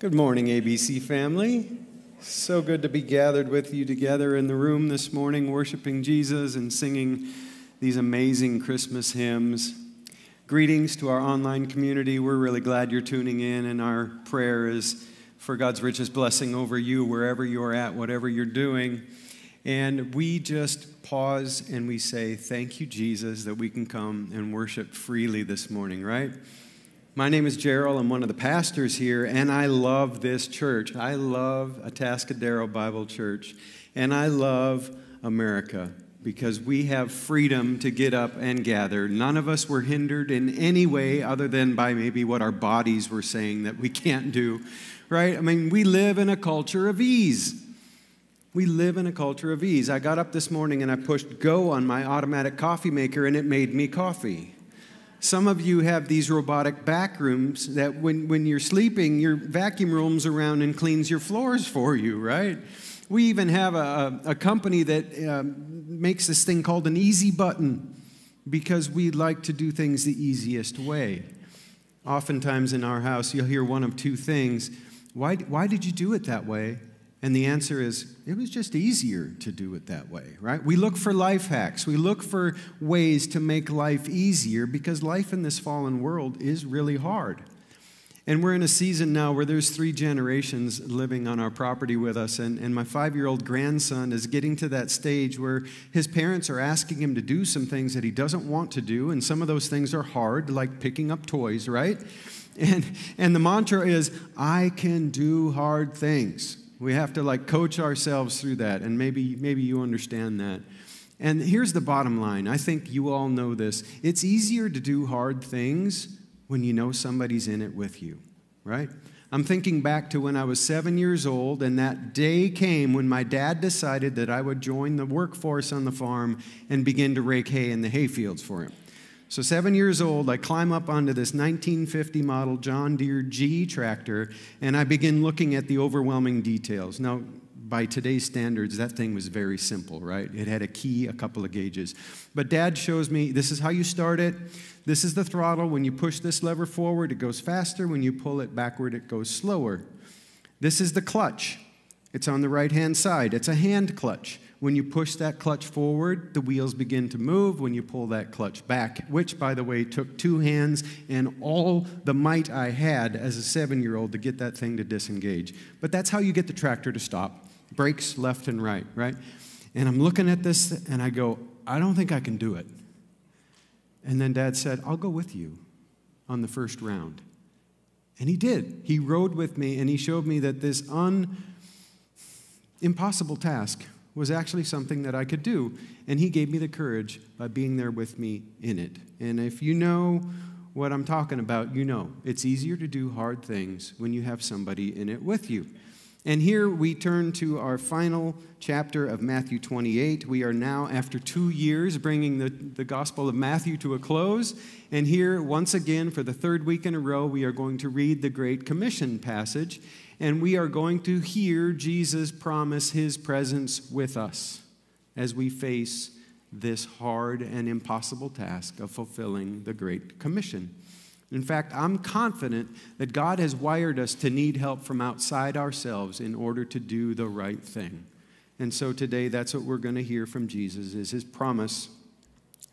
Good morning, ABC family. So good to be gathered with you together in the room this morning, worshiping Jesus and singing these amazing Christmas hymns. Greetings to our online community. We're really glad you're tuning in, and our prayer is for God's richest blessing over you wherever you're at, whatever you're doing. And we just pause and we say, thank you, Jesus, that we can come and worship freely this morning, right? My name is Jerrel. I'm one of the pastors here, and I love this church. I love Atascadero Bible Church, and I love America because we have freedom to get up and gather. None of us were hindered in any way other than by maybe what our bodies were saying that we can't do, right? I mean, we live in a culture of ease. We live in a culture of ease. I got up this morning and I pushed go on my automatic coffee maker and it made me coffee. Some of you have these robotic back rooms that when you're sleeping, your vacuum rolls around and cleans your floors for you, right? We even have a company that makes this thing called an easy button because we like to do things the easiest way. Oftentimes in our house, you'll hear one of two things. Why did you do it that way? And the answer is, it was just easier to do it that way, right? We look for life hacks. We look for ways to make life easier because life in this fallen world is really hard. And we're in a season now where there's three generations living on our property with us, and my 5-year-old grandson is getting to that stage where his parents are asking him to do some things that he doesn't want to do, and some of those things are hard, like picking up toys, right? And the mantra is, I can do hard things. We have to coach ourselves through that, and maybe you understand that. And here's the bottom line. I think you all know this. It's easier to do hard things when you know somebody's in it with you, right? I'm thinking back to when I was 7 years old, and that day came when my dad decided that I would join the workforce on the farm and begin to rake hay in the hayfields for him. So 7 years old, I climb up onto this 1950 model John Deere G tractor, and I begin looking at the overwhelming details. Now, by today's standards, that thing was very simple, right? It had a key, a couple of gauges. But Dad shows me, this is how you start it. This is the throttle. When you push this lever forward, it goes faster. When you pull it backward, it goes slower. This is the clutch. It's on the right-hand side. It's a hand clutch. When you push that clutch forward, the wheels begin to move when you pull that clutch back, which, by the way, took two hands and all the might I had as a 7-year-old to get that thing to disengage. But that's how you get the tractor to stop. Brakes left and right, right? And I'm looking at this, and I go, I don't think I can do it. And then Dad said, I'll go with you on the first round. And he did. He rode with me, and he showed me that this impossible task was actually something that I could do, and he gave me the courage by being there with me in it. And if you know what I'm talking about, you know it's easier to do hard things when you have somebody in it with you. And here we turn to our final chapter of Matthew 28. We are now, after 2 years, bringing the Gospel of Matthew to a close. And here, once again, for the third week in a row, we are going to read the Great Commission passage. And we are going to hear Jesus promise his presence with us as we face this hard and impossible task of fulfilling the Great Commission. In fact, I'm confident that God has wired us to need help from outside ourselves in order to do the right thing. And so today, that's what we're going to hear from Jesus, is his promise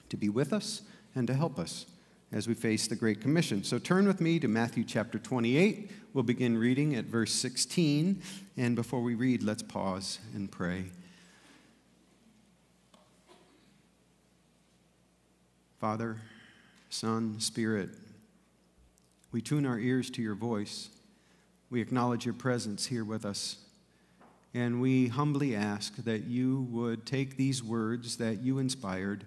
to be with us and to help us as we face the Great Commission. So turn with me to Matthew chapter 28. We'll begin reading at verse 16. And before we read, let's pause and pray. Father, Son, Spirit, we tune our ears to your voice. We acknowledge your presence here with us. And we humbly ask that you would take these words that you inspired,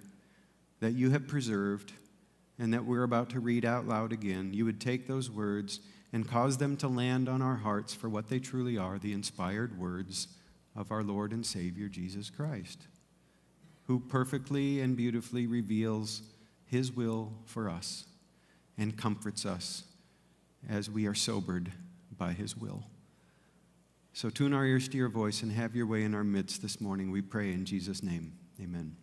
that you have preserved, and that we're about to read out loud again. You would take those words and cause them to land on our hearts for what they truly are, the inspired words of our Lord and Savior, Jesus Christ, who perfectly and beautifully reveals his will for us and comforts us as we are sobered by his will. So tune our ears to your voice and have your way in our midst this morning, we pray in Jesus' name. Amen.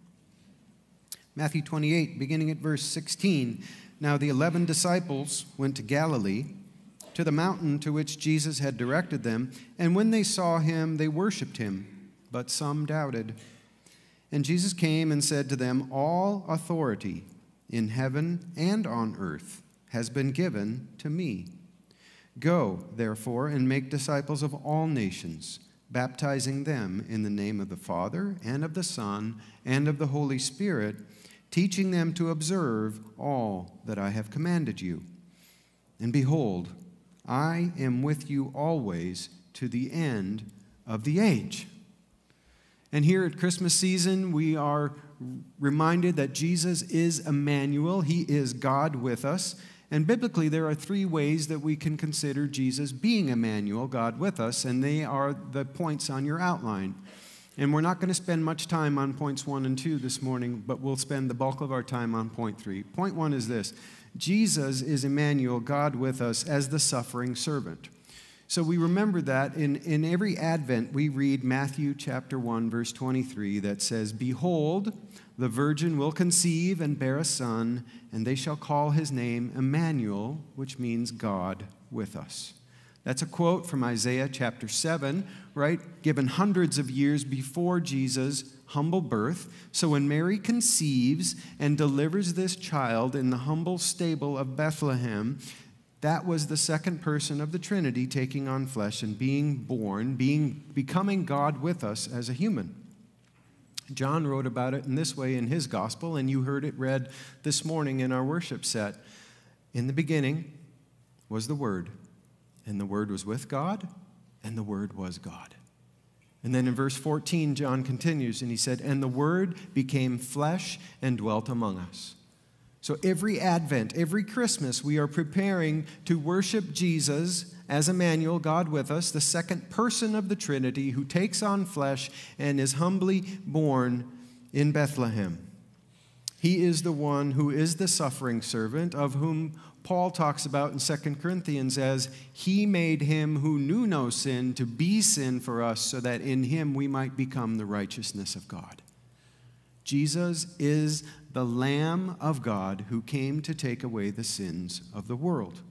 Matthew 28, beginning at verse 16. Now the 11 disciples went to Galilee, to the mountain to which Jesus had directed them, and when they saw him, they worshipped him, but some doubted. And Jesus came and said to them, "All authority in heaven and on earth has been given to me. Go, therefore, and make disciples of all nations, baptizing them in the name of the Father and of the Son and of the Holy Spirit, teaching them to observe all that I have commanded you. And behold, I am with you always to the end of the age." And here at Christmas season, we are reminded that Jesus is Immanuel. He is God with us. And biblically, there are three ways that we can consider Jesus being Immanuel, God with us, and they are the points on your outline. And we're not going to spend much time on points 1 and 2 this morning, but we'll spend the bulk of our time on point 3. Point 1 is this: Jesus is Immanuel, God with us, as the suffering servant. So we remember that in every Advent, we read Matthew chapter 1, verse 23, that says, "Behold, the virgin will conceive and bear a son, and they shall call his name Immanuel," which means God with us. That's a quote from Isaiah chapter 7, right? Given hundreds of years before Jesus' humble birth. So when Mary conceives and delivers this child in the humble stable of Bethlehem, that was the second person of the Trinity taking on flesh and being born, becoming God with us as a human. John wrote about it in this way in his gospel, and you heard it read this morning in our worship set. "In the beginning was the Word, and the Word was with God, and the Word was God." And then in verse 14, John continues, and he said, "And the Word became flesh and dwelt among us." So every Advent, every Christmas, we are preparing to worship Jesus as Immanuel, God with us, the second person of the Trinity who takes on flesh and is humbly born in Bethlehem. He is the one who is the suffering servant, of whom Paul talks about in 2 Corinthians as, "He made him who knew no sin to be sin for us, so that in him we might become the righteousness of God." Jesus is the Lamb of God who came to take away the sins of the world.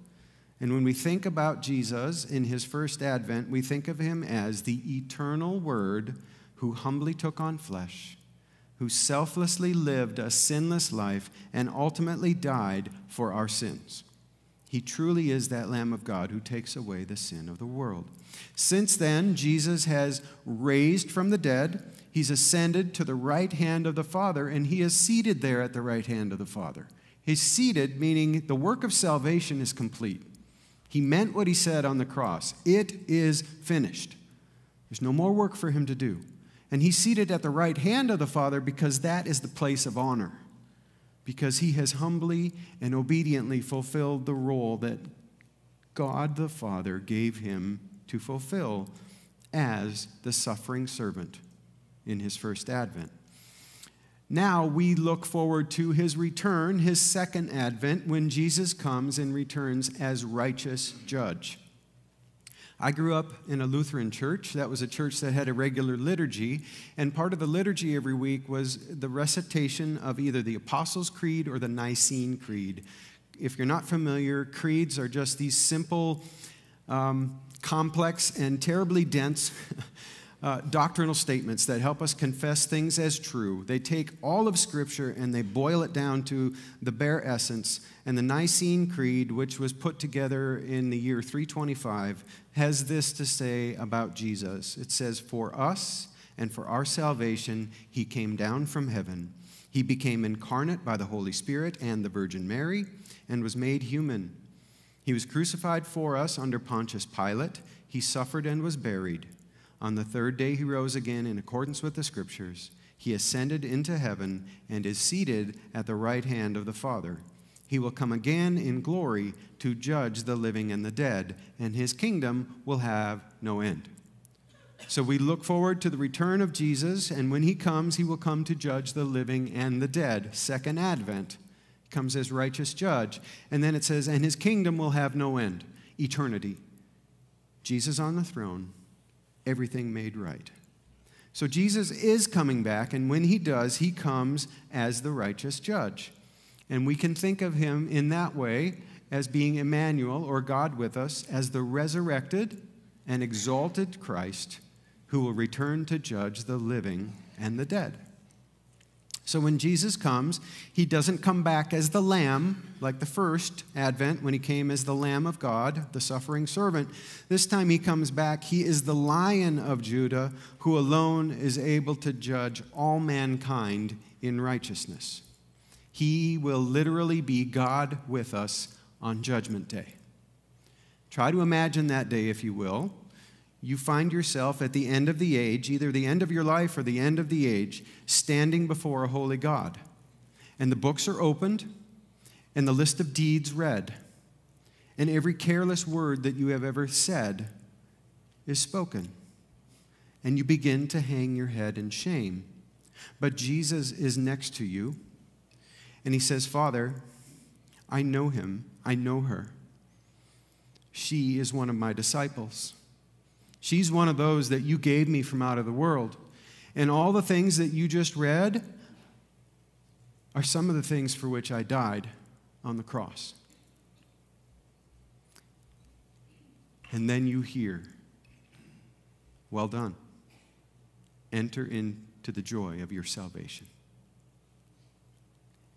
And when we think about Jesus in his first advent, we think of him as the eternal Word who humbly took on flesh, who selflessly lived a sinless life and ultimately died for our sins. He truly is that Lamb of God who takes away the sin of the world. Since then, Jesus has raised from the dead. He's ascended to the right hand of the Father, and he is seated there at the right hand of the Father. He's seated, meaning the work of salvation is complete. He meant what he said on the cross. It is finished. There's no more work for him to do. And he's seated at the right hand of the Father because that is the place of honor, because he has humbly and obediently fulfilled the role that God the Father gave him to fulfill as the suffering servant in his first advent. Now we look forward to his return, his second advent, when Jesus comes and returns as righteous judge. I grew up in a Lutheran church. That was a church that had a regular liturgy, and part of the liturgy every week was the recitation of either the Apostles' Creed or the Nicene Creed. If you're not familiar, creeds are just these simple, complex, and terribly dense doctrinal statements that help us confess things as true. They take all of Scripture and they boil it down to the bare essence. And the Nicene Creed, which was put together in the year 325, has this to say about Jesus. It says, "For us and for our salvation, he came down from heaven. He became incarnate by the Holy Spirit and the Virgin Mary and was made human. He was crucified for us under Pontius Pilate. He suffered and was buried. On the third day he rose again in accordance with the Scriptures. He ascended into heaven and is seated at the right hand of the Father. He will come again in glory to judge the living and the dead, and his kingdom will have no end." So we look forward to the return of Jesus, and when he will come to judge the living and the dead. Second advent, he comes as righteous judge. And then it says, and his kingdom will have no end, eternity. Jesus on the throne, everything made right. So Jesus is coming back, and when he does, he comes as the righteous judge. And we can think of him in that way as being Immanuel, or God with us, as the resurrected and exalted Christ who will return to judge the living and the dead. So when Jesus comes, he doesn't come back as the Lamb, like the first Advent when he came as the Lamb of God, the suffering servant. This time he comes back, he is the Lion of Judah, who alone is able to judge all mankind in righteousness. He will literally be God with us on Judgment Day. Try to imagine that day, if you will. You find yourself at the end of the age, either the end of your life or the end of the age, standing before a holy God. And the books are opened, and the list of deeds read, and every careless word that you have ever said is spoken. And you begin to hang your head in shame. But Jesus is next to you, and he says, Father, I know him, I know her. She is one of my disciples. She's one of those that you gave me from out of the world. And all the things that you just read are some of the things for which I died on the cross. And then you hear, well done. Enter into the joy of your salvation.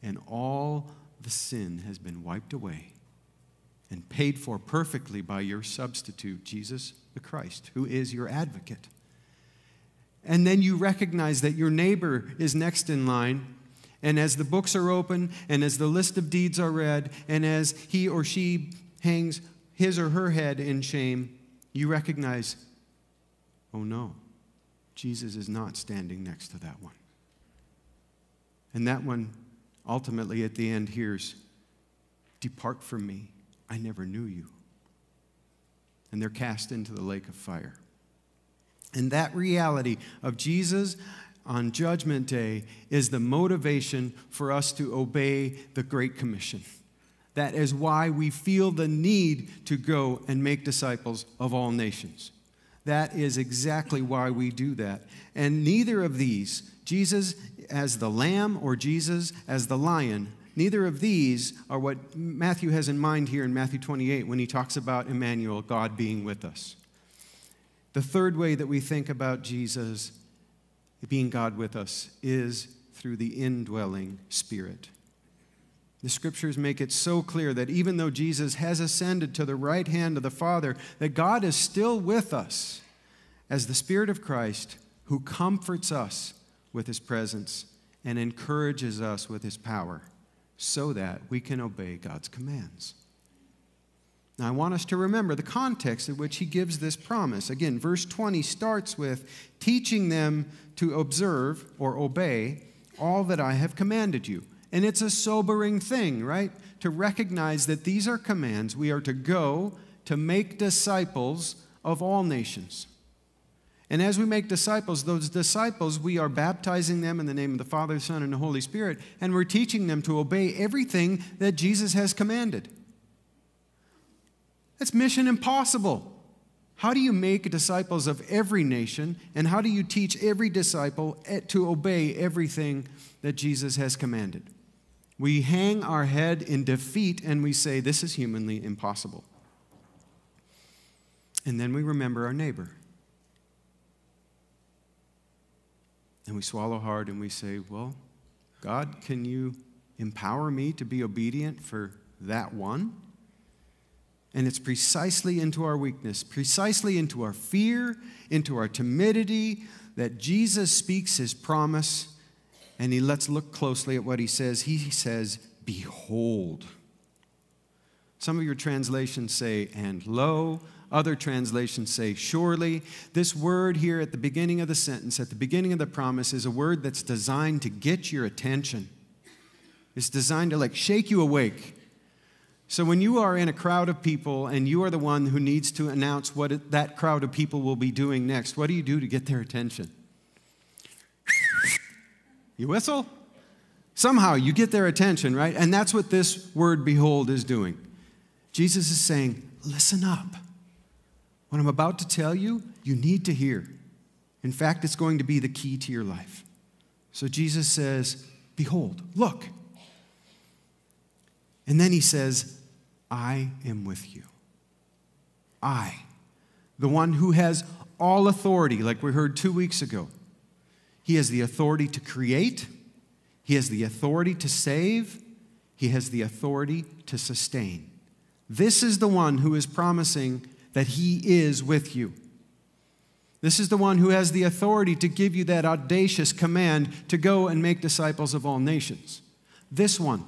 And all the sin has been wiped away and paid for perfectly by your substitute, Jesus the Christ, who is your advocate. And then you recognize that your neighbor is next in line, and as the books are open, and as the list of deeds are read, and as he or she hangs his or her head in shame, you recognize, oh no, Jesus is not standing next to that one. And that one ultimately at the end hears, depart from me, I never knew you. And they're cast into the lake of fire. And that reality of Jesus on Judgment Day is the motivation for us to obey the Great Commission. That is why we feel the need to go and make disciples of all nations. That is exactly why we do that. And neither of these, Jesus as the Lamb or Jesus as the Lion, neither of these are what Matthew has in mind here in Matthew 28 when he talks about Immanuel, God being with us. The third way that we think about Jesus being God with us is through the indwelling Spirit. The Scriptures make it so clear that even though Jesus has ascended to the right hand of the Father, that God is still with us as the Spirit of Christ who comforts us with his presence and encourages us with his power, so that we can obey God's commands. Now, I want us to remember the context in which he gives this promise. Again, verse 20 starts with, teaching them to observe or obey all that I have commanded you. And it's a sobering thing, right? To recognize that these are commands. We are to go to make disciples of all nations. And as we make disciples, those disciples, we are baptizing them in the name of the Father, Son, and the Holy Spirit, and we're teaching them to obey everything that Jesus has commanded. That's mission impossible. How do you make disciples of every nation, and how do you teach every disciple to obey everything that Jesus has commanded? We hang our head in defeat, and we say, this is humanly impossible. And then we remember our neighbor. And we swallow hard and we say, well, God, can you empower me to be obedient for that one? And it's precisely into our weakness, precisely into our fear, into our timidity, that Jesus speaks his promise, and let's look closely at what he says. He says, behold. Some of your translations say, and lo. Other translations say, surely. This word here at the beginning of the sentence, at the beginning of the promise, is a word that's designed to get your attention. It's designed to shake you awake. So when you are in a crowd of people and you are the one who needs to announce what that crowd of people will be doing next, what do you do to get their attention? You whistle? Somehow you get their attention, right? And that's what this word behold is doing. Jesus is saying, listen up. What I'm about to tell you, you need to hear. In fact, it's going to be the key to your life. So Jesus says, behold, look. And then he says, I am with you. I, the one who has all authority, like we heard 2 weeks ago. He has the authority to create. He has the authority to save. He has the authority to sustain. This is the one who is promising that he is with you. This is the one who has the authority to give you that audacious command to go and make disciples of all nations. This one,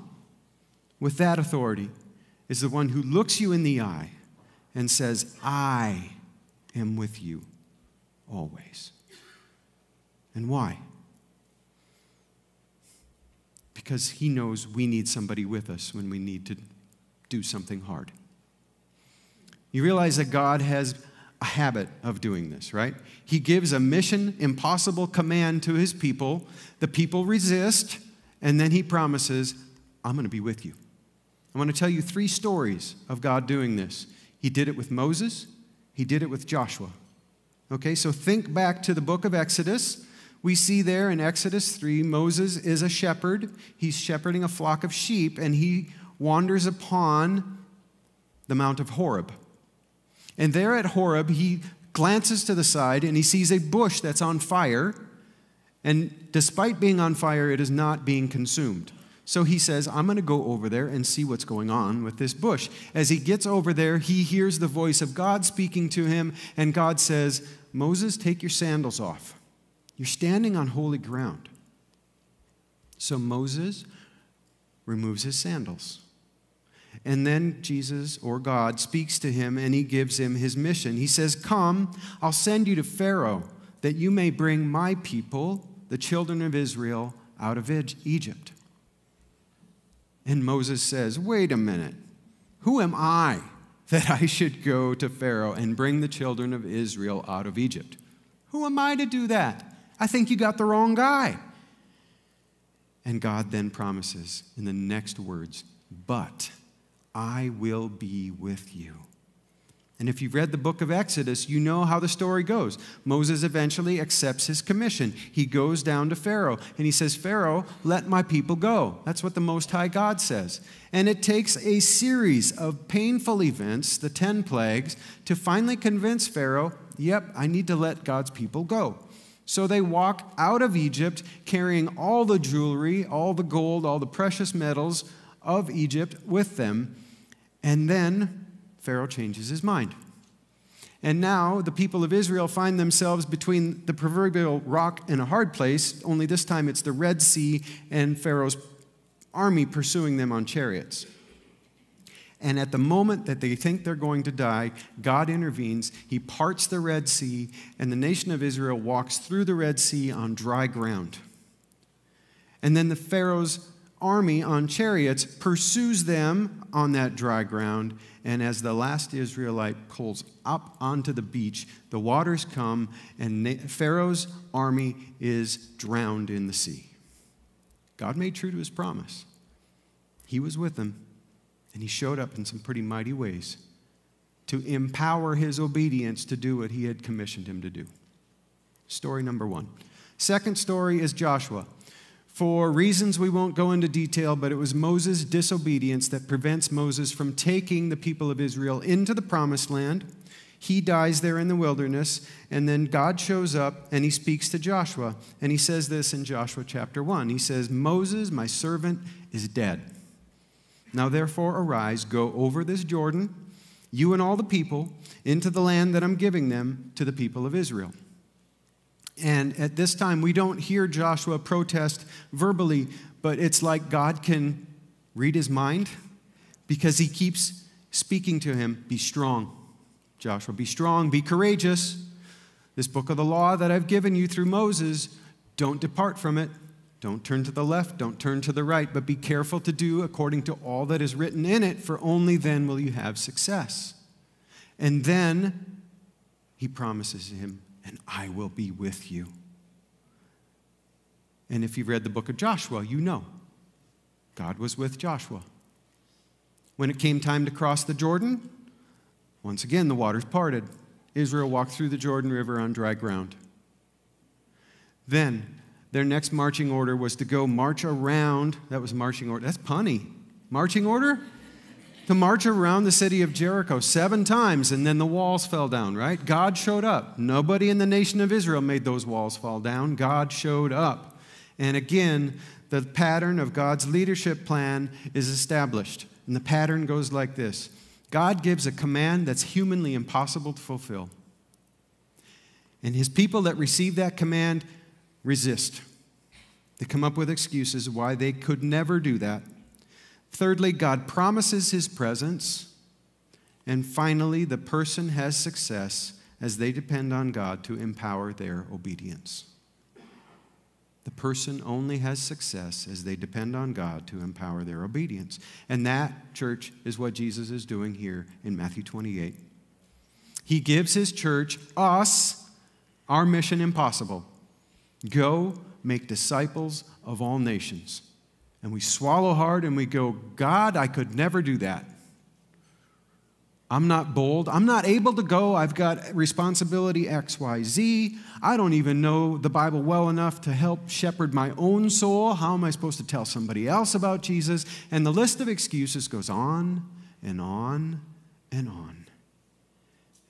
with that authority, is the one who looks you in the eye and says, I am with you always. And why? Because he knows we need somebody with us when we need to do something hard. You realize that God has a habit of doing this, right? He gives a mission impossible command to his people. The people resist, and then he promises, I'm going to be with you. I'm going to tell you 3 stories of God doing this. He did it with Moses. He did it with Joshua. Okay, so think back to the book of Exodus. We see there in Exodus 3, Moses is a shepherd. He's shepherding a flock of sheep, and he wanders upon the Mount of Horeb. And there at Horeb, he glances to the side, and he sees a bush that's on fire. And despite being on fire, it is not being consumed. So he says, I'm going to go over there and see what's going on with this bush. As he gets over there, he hears the voice of God speaking to him, and God says, Moses, take your sandals off. You're standing on holy ground. So Moses removes his sandals. And then Jesus, or God, speaks to him, and he gives him his mission. He says, come, I'll send you to Pharaoh, that you may bring my people, the children of Israel, out of Egypt. And Moses says, wait a minute, who am I that I should go to Pharaoh and bring the children of Israel out of Egypt? Who am I to do that? I think you got the wrong guy. And God then promises in the next words, but I will be with you. And if you've read the book of Exodus, you know how the story goes. Moses eventually accepts his commission. He goes down to Pharaoh, and he says, Pharaoh, let my people go. That's what the Most High God says. And it takes a series of painful events, the 10 plagues, to finally convince Pharaoh, yep, I need to let God's people go. So they walk out of Egypt carrying all the jewelry, all the gold, all the precious metals of Egypt with them, and then Pharaoh changes his mind. And now the people of Israel find themselves between the proverbial rock and a hard place, only this time it's the Red Sea and Pharaoh's army pursuing them on chariots. And at the moment that they think they're going to die, God intervenes. He parts the Red Sea, and the nation of Israel walks through the Red Sea on dry ground. And then the Pharaoh's army on chariots pursues them on that dry ground, and as the last Israelite pulls up onto the beach, the waters come, and Pharaoh's army is drowned in the sea. God made true to his promise. He was with them, and he showed up in some pretty mighty ways to empower his obedience to do what he had commissioned him to do. Story number 1. Second story is Joshua. For reasons we won't go into detail, but it was Moses' disobedience that prevents Moses from taking the people of Israel into the promised land. He dies there in the wilderness, and then God shows up, and he speaks to Joshua. And he says this in Joshua chapter 1. He says, Moses, my servant, is dead. Now therefore arise, go over this Jordan, you and all the people, into the land that I'm giving them to the people of Israel. And at this time, we don't hear Joshua protest verbally, but it's like God can read his mind because he keeps speaking to him, be strong, Joshua, be strong, be courageous. This book of the law that I've given you through Moses, don't depart from it. Don't turn to the left, don't turn to the right, but be careful to do according to all that is written in it, for only then will you have success. And then he promises him, and I will be with you. And if you've read the book of Joshua, you know God was with Joshua. When it came time to cross the Jordan, once again the waters parted. Israel walked through the Jordan River on dry ground. Then their next marching order was to go march around. That was marching order. That's punny. Marching order? to march around the city of Jericho 7 times, and then the walls fell down, right? God showed up. Nobody in the nation of Israel made those walls fall down. God showed up. And again, the pattern of God's leadership plan is established. And the pattern goes like this. God gives a command that's humanly impossible to fulfill. And his people that receive that command resist. They come up with excuses why they could never do that. Thirdly, God promises his presence. And finally, the person has success as they depend on God to empower their obedience. The person only has success as they depend on God to empower their obedience. And that, church, is what Jesus is doing here in Matthew 28. He gives his church, us, our mission impossible. Go make disciples of all nations. And we swallow hard and we go, God, I could never do that. I'm not bold. I'm not able to go. I've got responsibility X, Y, Z. I don't even know the Bible well enough to help shepherd my own soul. How am I supposed to tell somebody else about Jesus? And the list of excuses goes on and on and on.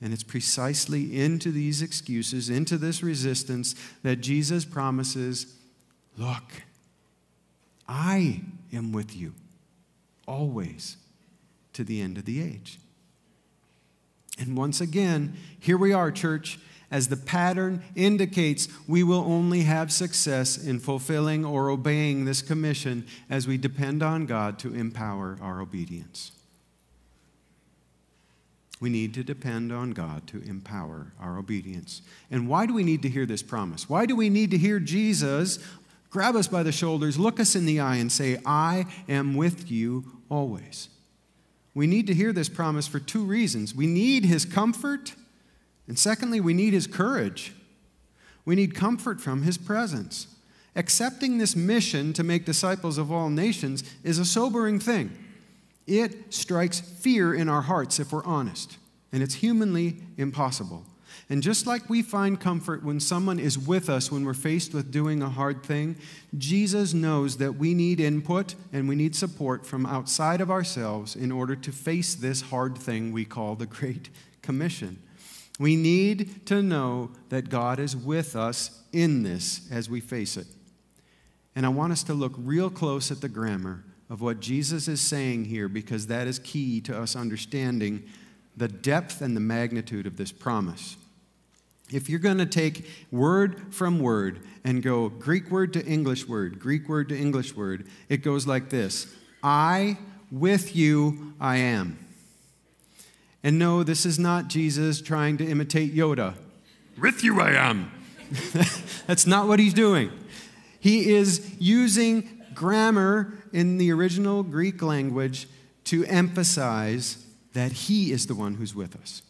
And it's precisely into these excuses, into this resistance, that Jesus promises, look, I am with you always to the end of the age. And once again, here we are, church, as the pattern indicates, we will only have success in fulfilling or obeying this commission as we depend on God to empower our obedience. We need to depend on God to empower our obedience. And why do we need to hear this promise? Why do we need to hear Jesus grab us by the shoulders, look us in the eye, and say, I am with you always? We need to hear this promise for 2 reasons. We need his comfort, and secondly, we need his courage. We need comfort from his presence. Accepting this mission to make disciples of all nations is a sobering thing. It strikes fear in our hearts if we're honest, and it's humanly impossible. And just like we find comfort when someone is with us when we're faced with doing a hard thing, Jesus knows that we need input and we need support from outside of ourselves in order to face this hard thing we call the Great Commission. We need to know that God is with us in this as we face it. And I want us to look real close at the grammar of what Jesus is saying here, because that is key to us understanding the depth and the magnitude of this promise. If you're going to take word from word and go Greek word to English word, Greek word to English word, it goes like this. I, with you, I am. And no, this is not Jesus trying to imitate Yoda. With you I am. That's not what he's doing. He is using grammar in the original Greek language to emphasize that he is the one who's with us.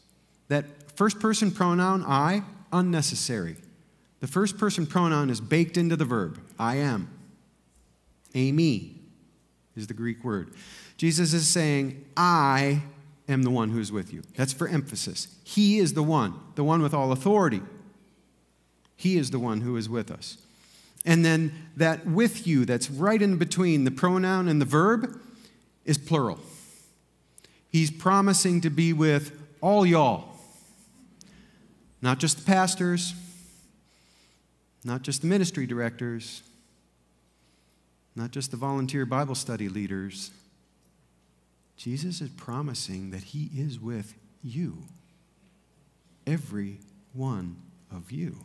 That first-person pronoun, I, unnecessary. The first-person pronoun is baked into the verb, I am. Amy is the Greek word. Jesus is saying, I am the one who is with you. That's for emphasis. He is the one with all authority. He is the one who is with us. And then that with you, that's right in between the pronoun and the verb, is plural. He's promising to be with all y'all. Not just the pastors, not just the ministry directors, not just the volunteer Bible study leaders. Jesus is promising that he is with you, every one of you.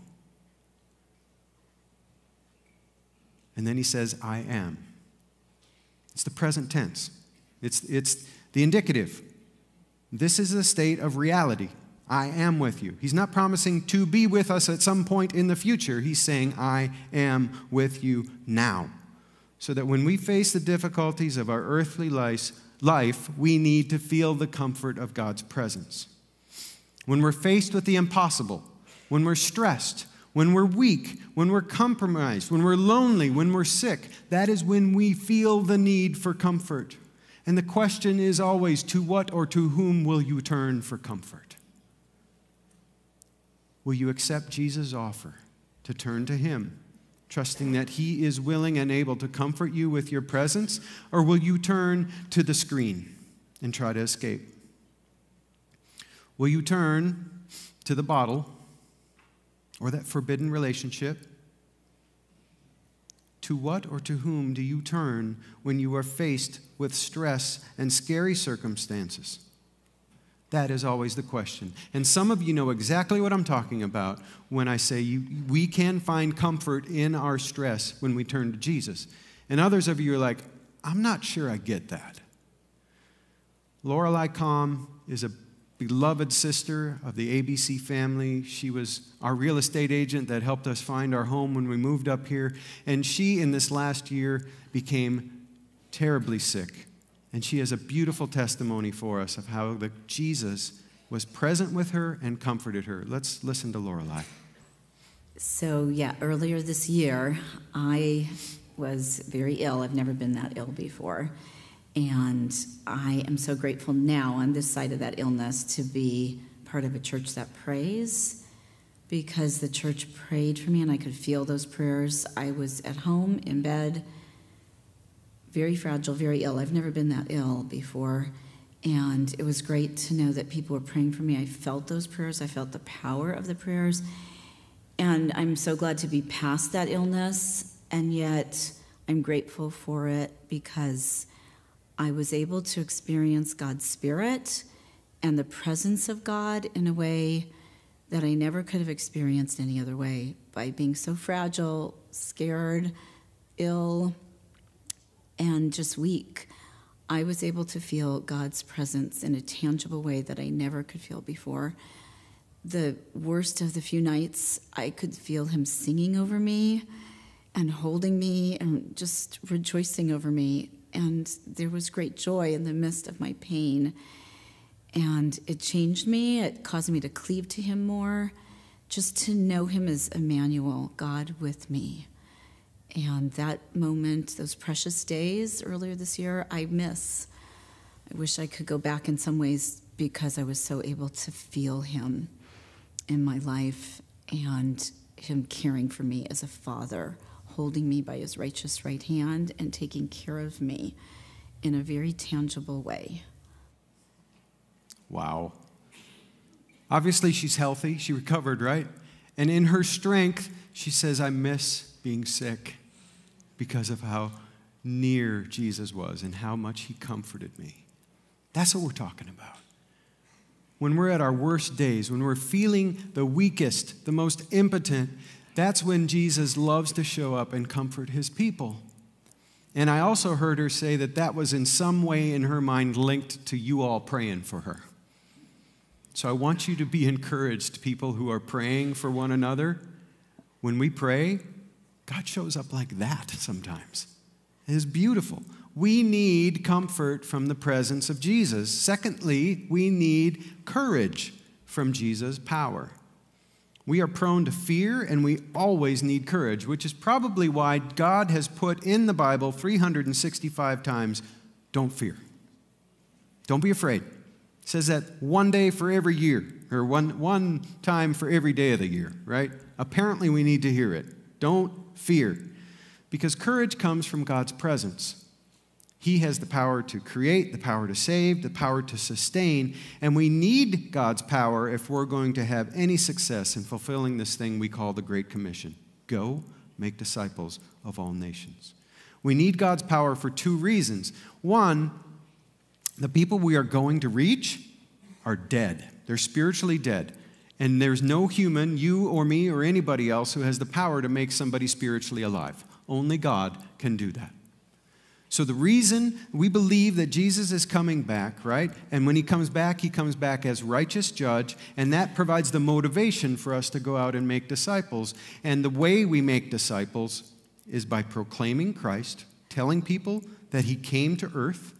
And then he says, I am. It's the present tense. It's the indicative. This is the state of reality. I am with you. He's not promising to be with us at some point in the future. He's saying, I am with you now. So that when we face the difficulties of our earthly life, we need to feel the comfort of God's presence. When we're faced with the impossible, when we're stressed, when we're weak, when we're compromised, when we're lonely, when we're sick, that is when we feel the need for comfort. And the question is always, to what or to whom will you turn for comfort? Will you accept Jesus' offer to turn to him, trusting that he is willing and able to comfort you with your presence? Or will you turn to the screen, and try to escape? Will you turn to the bottle or that forbidden relationship? To what or to whom do you turn when you are faced with stress and scary circumstances? That is always the question. And some of you know exactly what I'm talking about when I say we can find comfort in our stress when we turn to Jesus. And others of you are like, I'm not sure I get that. Lorelei Calm is a beloved sister of the ABC family. She was our real estate agent that helped us find our home when we moved up here. And she, in this last year, became terribly sick. And she has a beautiful testimony for us of how Jesus was present with her and comforted her. Let's listen to Lorelei. So, earlier this year, I was very ill. I've never been that ill before. And I am so grateful now on this side of that illness to be part of a church that prays, because the church prayed for me and I could feel those prayers. I was at home in bed, very fragile, very ill. I've never been that ill before. And it was great to know that people were praying for me. I felt those prayers. I felt the power of the prayers. And I'm so glad to be past that illness. And yet I'm grateful for it because I was able to experience God's Spirit and the presence of God in a way that I never could have experienced any other way, by being so fragile, scared, ill, and just weak. I was able to feel God's presence in a tangible way that I never could feel before. The worst of the few nights, I could feel Him singing over me and holding me and just rejoicing over me. And there was great joy in the midst of my pain. And it changed me. It caused me to cleave to Him more, just to know Him as Immanuel, God with me. And that moment, those precious days earlier this year, I miss. I wish I could go back in some ways because I was so able to feel Him in my life and Him caring for me as a father, holding me by His righteous right hand and taking care of me in a very tangible way. Wow. Obviously, she's healthy. She recovered, right? And in her strength, she says, I miss being sick because of how near Jesus was and how much He comforted me. That's what we're talking about. When we're at our worst days, when we're feeling the weakest, the most impotent, that's when Jesus loves to show up and comfort His people. And I also heard her say that that was in some way in her mind linked to you all praying for her. So I want you to be encouraged, people who are praying for one another. When we pray, God shows up like that sometimes. It is beautiful. We need comfort from the presence of Jesus. Secondly, we need courage from Jesus' power. We are prone to fear, and we always need courage, which is probably why God has put in the Bible 365 times, don't fear. Don't be afraid. It says that one day for every year, or one time for every day of the year, right? Apparently, we need to hear it. Don't fear, because courage comes from God's presence. He has the power to create, the power to save, the power to sustain, and we need God's power if we're going to have any success in fulfilling this thing we call the Great Commission. Go, make disciples of all nations. We need God's power for two reasons. One, the people we are going to reach are dead. They're spiritually dead, and there's no human, you or me or anybody else, who has the power to make somebody spiritually alive. Only God can do that. So the reason we believe that Jesus is coming back, right? And when He comes back as righteous judge, and that provides the motivation for us to go out and make disciples. And the way we make disciples is by proclaiming Christ, telling people that He came to earth,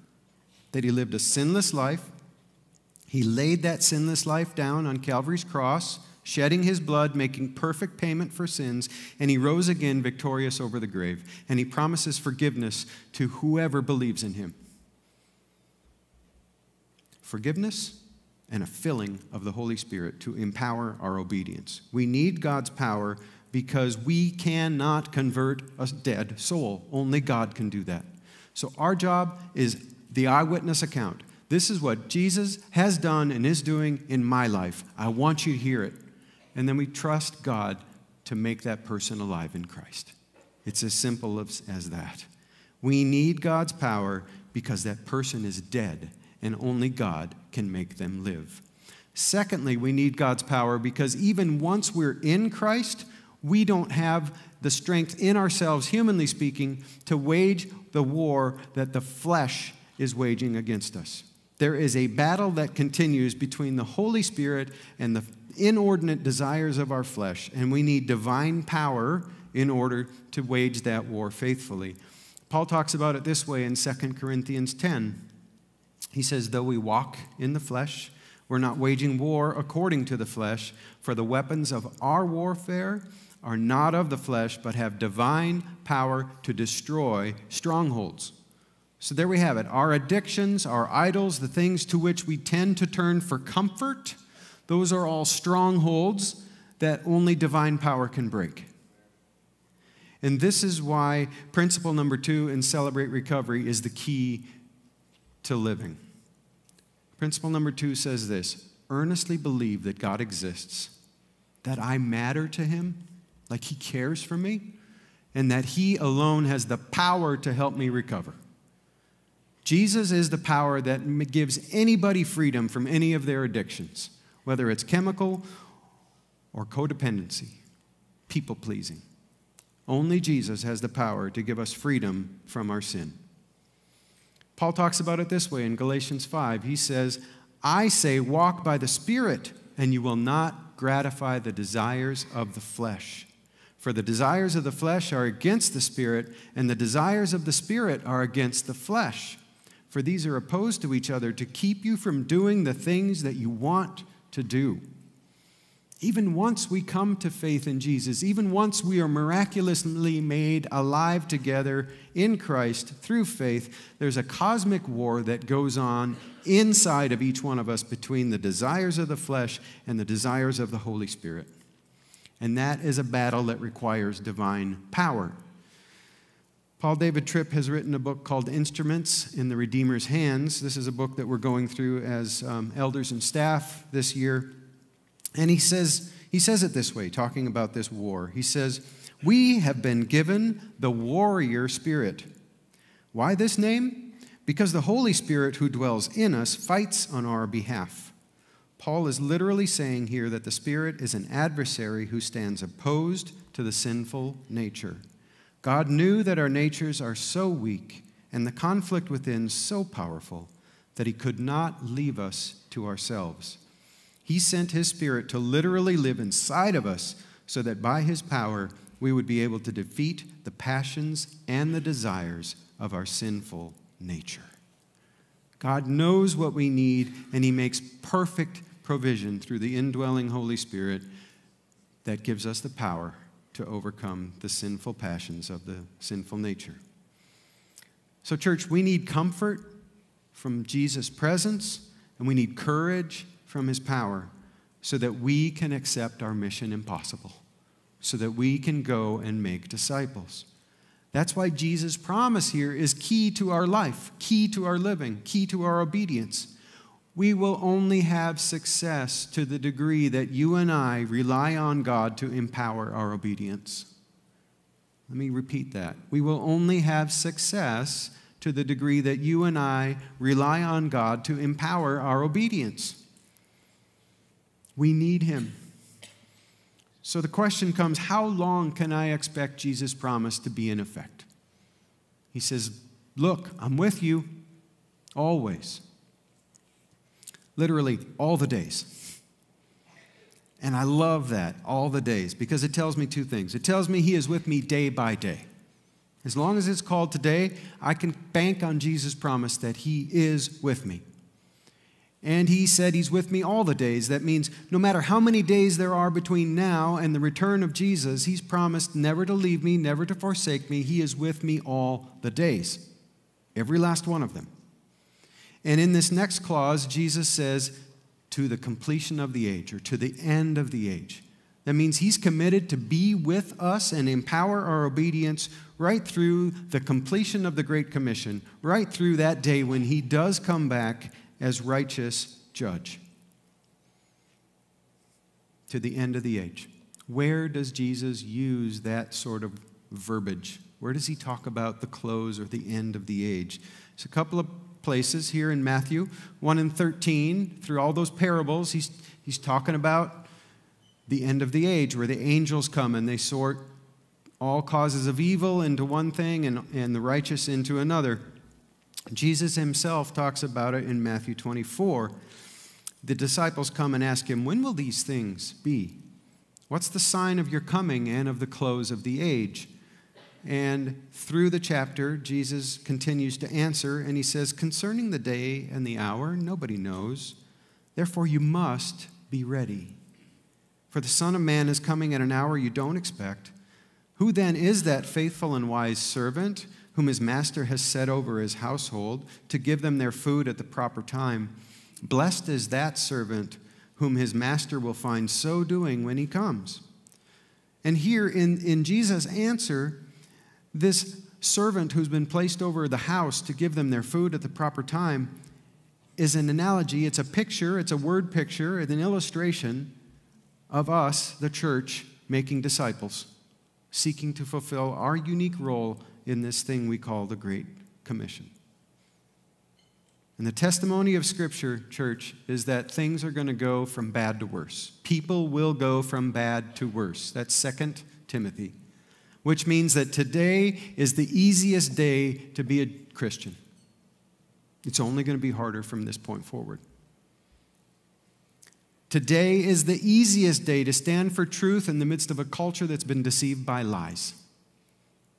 that He lived a sinless life. He laid that sinless life down on Calvary's cross, shedding His blood, making perfect payment for sins, and He rose again victorious over the grave. And He promises forgiveness to whoever believes in Him. Forgiveness and a filling of the Holy Spirit to empower our obedience. We need God's power because we cannot convert a dead soul. Only God can do that. So our job is the eyewitness account. This is what Jesus has done and is doing in my life. I want you to hear it. And then we trust God to make that person alive in Christ. It's as simple as that. We need God's power because that person is dead and only God can make them live. Secondly, we need God's power because even once we're in Christ, we don't have the strength in ourselves, humanly speaking, to wage the war that the flesh is waging against us. There is a battle that continues between the Holy Spirit and the inordinate desires of our flesh, and we need divine power in order to wage that war faithfully. Paul talks about it this way in 2 Corinthians 10. He says, though we walk in the flesh, we're not waging war according to the flesh, for the weapons of our warfare are not of the flesh, but have divine power to destroy strongholds. So there we have it. Our addictions, our idols, the things to which we tend to turn for comfort, those are all strongholds that only divine power can break. And this is why principle number 2 in Celebrate Recovery is the key to living. Principle number 2 says this: earnestly believe that God exists, that I matter to him, like he cares for me, and that he alone has the power to help me recover. Jesus is the power that gives anybody freedom from any of their addictions, whether it's chemical or codependency, people-pleasing. Only Jesus has the power to give us freedom from our sin. Paul talks about it this way in Galatians 5. He says, I say, walk by the Spirit, and you will not gratify the desires of the flesh. For the desires of the flesh are against the Spirit, and the desires of the Spirit are against the flesh. For these are opposed to each other to keep you from doing the things that you want to do. Even once we come to faith in Jesus, even once we are miraculously made alive together in Christ through faith, there's a cosmic war that goes on inside of each one of us between the desires of the flesh and the desires of the Holy Spirit. And that is a battle that requires divine power. Paul David Tripp has written a book called Instruments in the Redeemer's Hands. This is a book that we're going through as elders and staff this year. And he says it this way, talking about this war. He says, we have been given the warrior spirit. Why this name? Because the Holy Spirit who dwells in us fights on our behalf. Paul is literally saying here that the Spirit is an adversary who stands opposed to the sinful nature. God knew that our natures are so weak and the conflict within so powerful that he could not leave us to ourselves. He sent his Spirit to literally live inside of us so that by his power we would be able to defeat the passions and the desires of our sinful nature. God knows what we need, and he makes perfect provision through the indwelling Holy Spirit that gives us the power to overcome the sinful passions of the sinful nature. So, church, we need comfort from Jesus' presence, and we need courage from his power so that we can accept our mission impossible, so that we can go and make disciples. That's why Jesus' promise here is key to our life, key to our living, key to our obedience. We will only have success to the degree that you and I rely on God to empower our obedience. Let me repeat that. We will only have success to the degree that you and I rely on God to empower our obedience. We need him. So the question comes, how long can I expect Jesus' promise to be in effect? He says, look, I'm with you always. Literally, all the days. And I love that, all the days, because it tells me two things. It tells me he is with me day by day. As long as it's called today, I can bank on Jesus' promise that he is with me. And he said he's with me all the days. That means no matter how many days there are between now and the return of Jesus, he's promised never to leave me, never to forsake me. He is with me all the days, every last one of them. And in this next clause, Jesus says, to the completion of the age, or to the end of the age. That means he's committed to be with us and empower our obedience right through the completion of the Great Commission, right through that day when he does come back as righteous judge to the end of the age. Where does Jesus use that sort of verbiage? Where does he talk about the close or the end of the age? There's a couple of places here in Matthew 1 and 13. Through all those parables, he's talking about the end of the age, where the angels come and they sort all causes of evil into one thing and the righteous into another. Jesus himself talks about it in Matthew 24. The disciples come and ask him, "When will these things be? What's the sign of your coming and of the close of the age?" And through the chapter, Jesus continues to answer, and he says, "Concerning the day and the hour, nobody knows. Therefore, you must be ready. For the Son of Man is coming at an hour you don't expect. Who then is that faithful and wise servant whom his master has set over his household to give them their food at the proper time? Blessed is that servant whom his master will find so doing when he comes." And here in Jesus' answer, this servant who's been placed over the house to give them their food at the proper time is an analogy. It's a picture, it's a word picture, it's an illustration of us, the church, making disciples, seeking to fulfill our unique role in this thing we call the Great Commission. And the testimony of Scripture, church, is that things are going to go from bad to worse. People will go from bad to worse. That's 2 Timothy. Which means that today is the easiest day to be a Christian. It's only going to be harder from this point forward. Today is the easiest day to stand for truth in the midst of a culture that's been deceived by lies.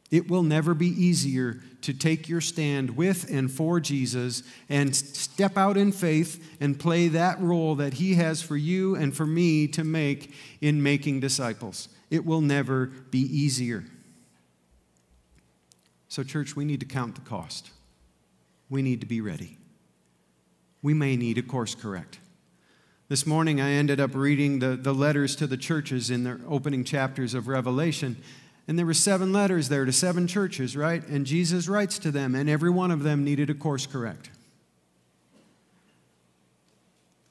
It will never be easier to take your stand with and for Jesus and step out in faith and play that role that he has for you and for me to make in making disciples. It will never be easier. So, church, we need to count the cost. We need to be ready. We may need a course correct. This morning, I ended up reading the letters to the churches in their opening chapters of Revelation. And there were 7 letters there to 7 churches, right? And Jesus writes to them, and every one of them needed a course correct.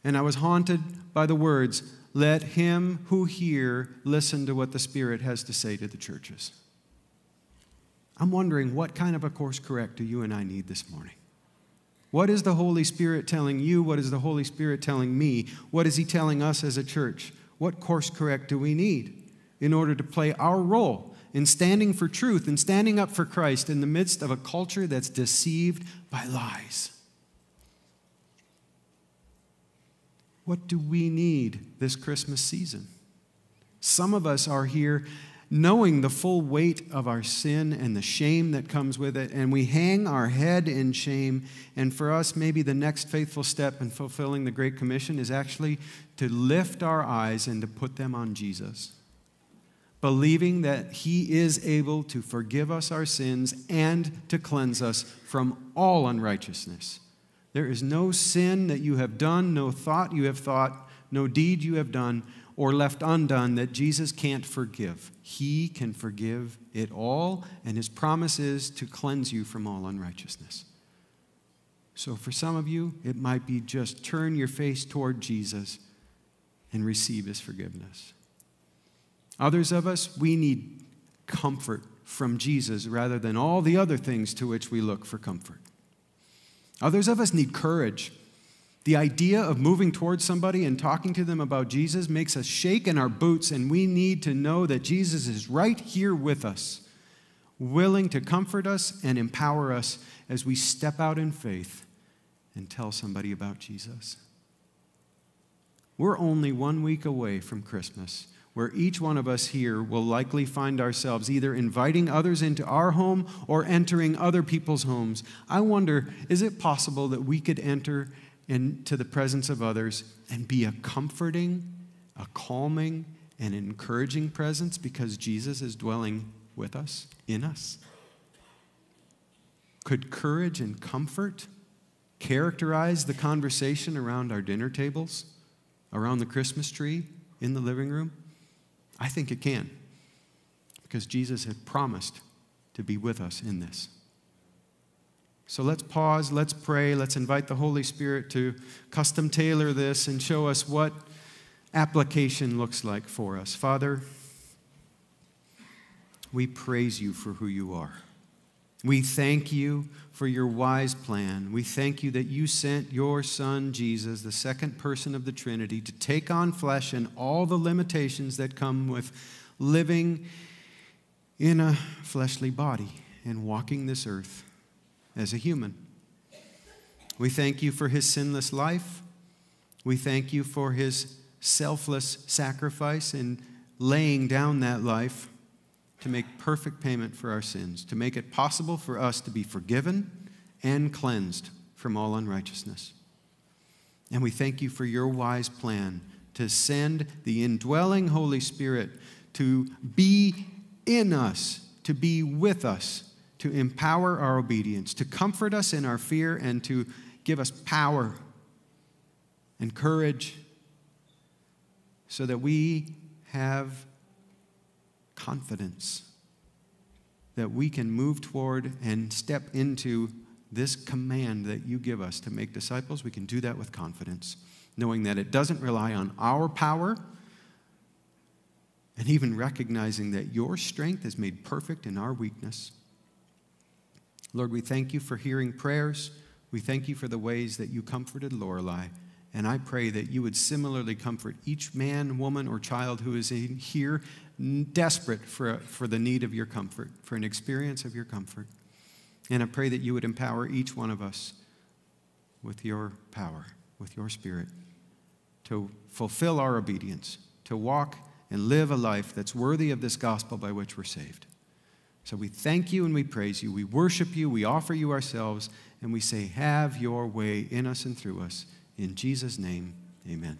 And I was haunted by the words, "Let him who hear listen to what the Spirit has to say to the churches." I'm wondering, what kind of a course correct do you and I need this morning? What is the Holy Spirit telling you? What is the Holy Spirit telling me? What is he telling us as a church? What course correct do we need in order to play our role in standing for truth and standing up for Christ in the midst of a culture that's deceived by lies? What do we need this Christmas season? Some of us are here knowing the full weight of our sin and the shame that comes with it, and we hang our head in shame. And for us, maybe the next faithful step in fulfilling the Great Commission is actually to lift our eyes and to put them on Jesus, believing that he is able to forgive us our sins and to cleanse us from all unrighteousness. There is no sin that you have done, no thought you have thought, no deed you have done or left undone that Jesus can't forgive. He can forgive it all, and his promise is to cleanse you from all unrighteousness. So for some of you, it might be just turn your face toward Jesus and receive his forgiveness. Others of us, we need comfort from Jesus rather than all the other things to which we look for comfort. Others of us need courage. The idea of moving towards somebody and talking to them about Jesus makes us shake in our boots, and we need to know that Jesus is right here with us, willing to comfort us and empower us as we step out in faith and tell somebody about Jesus. We're only 1 week away from Christmas, where each one of us here will likely find ourselves either inviting others into our home or entering other people's homes. I wonder, is it possible that we could enter into the presence of others and be a comforting, a calming, and encouraging presence because Jesus is dwelling with us, in us? Could courage and comfort characterize the conversation around our dinner tables, around the Christmas tree, in the living room? I think it can, because Jesus had promised to be with us in this. So let's pause, let's pray, let's invite the Holy Spirit to custom tailor this and show us what application looks like for us. Father, we praise you for who you are. We thank you for your wise plan. We thank you that you sent your Son, Jesus, the second person of the Trinity, to take on flesh and all the limitations that come with living in a fleshly body and walking this earth as a human. We thank you for his sinless life. We thank you for his selfless sacrifice in laying down that life to make perfect payment for our sins, to make it possible for us to be forgiven and cleansed from all unrighteousness. And we thank you for your wise plan to send the indwelling Holy Spirit to be in us, to be with us, to empower our obedience, to comfort us in our fear, and to give us power and courage so that we have confidence that we can move toward and step into this command that you give us to make disciples. We can do that with confidence, knowing that it doesn't rely on our power, and even recognizing that your strength is made perfect in our weakness. Lord, we thank you for hearing prayers. We thank you for the ways that you comforted Lorelei. And I pray that you would similarly comfort each man, woman, or child who is in here desperate for the need of your comfort, for an experience of your comfort. And I pray that you would empower each one of us with your power, with your Spirit, to fulfill our obedience, to walk and live a life that's worthy of this gospel by which we're saved. So we thank you and we praise you. We worship you. We offer you ourselves. And we say, have your way in us and through us. In Jesus' name, amen.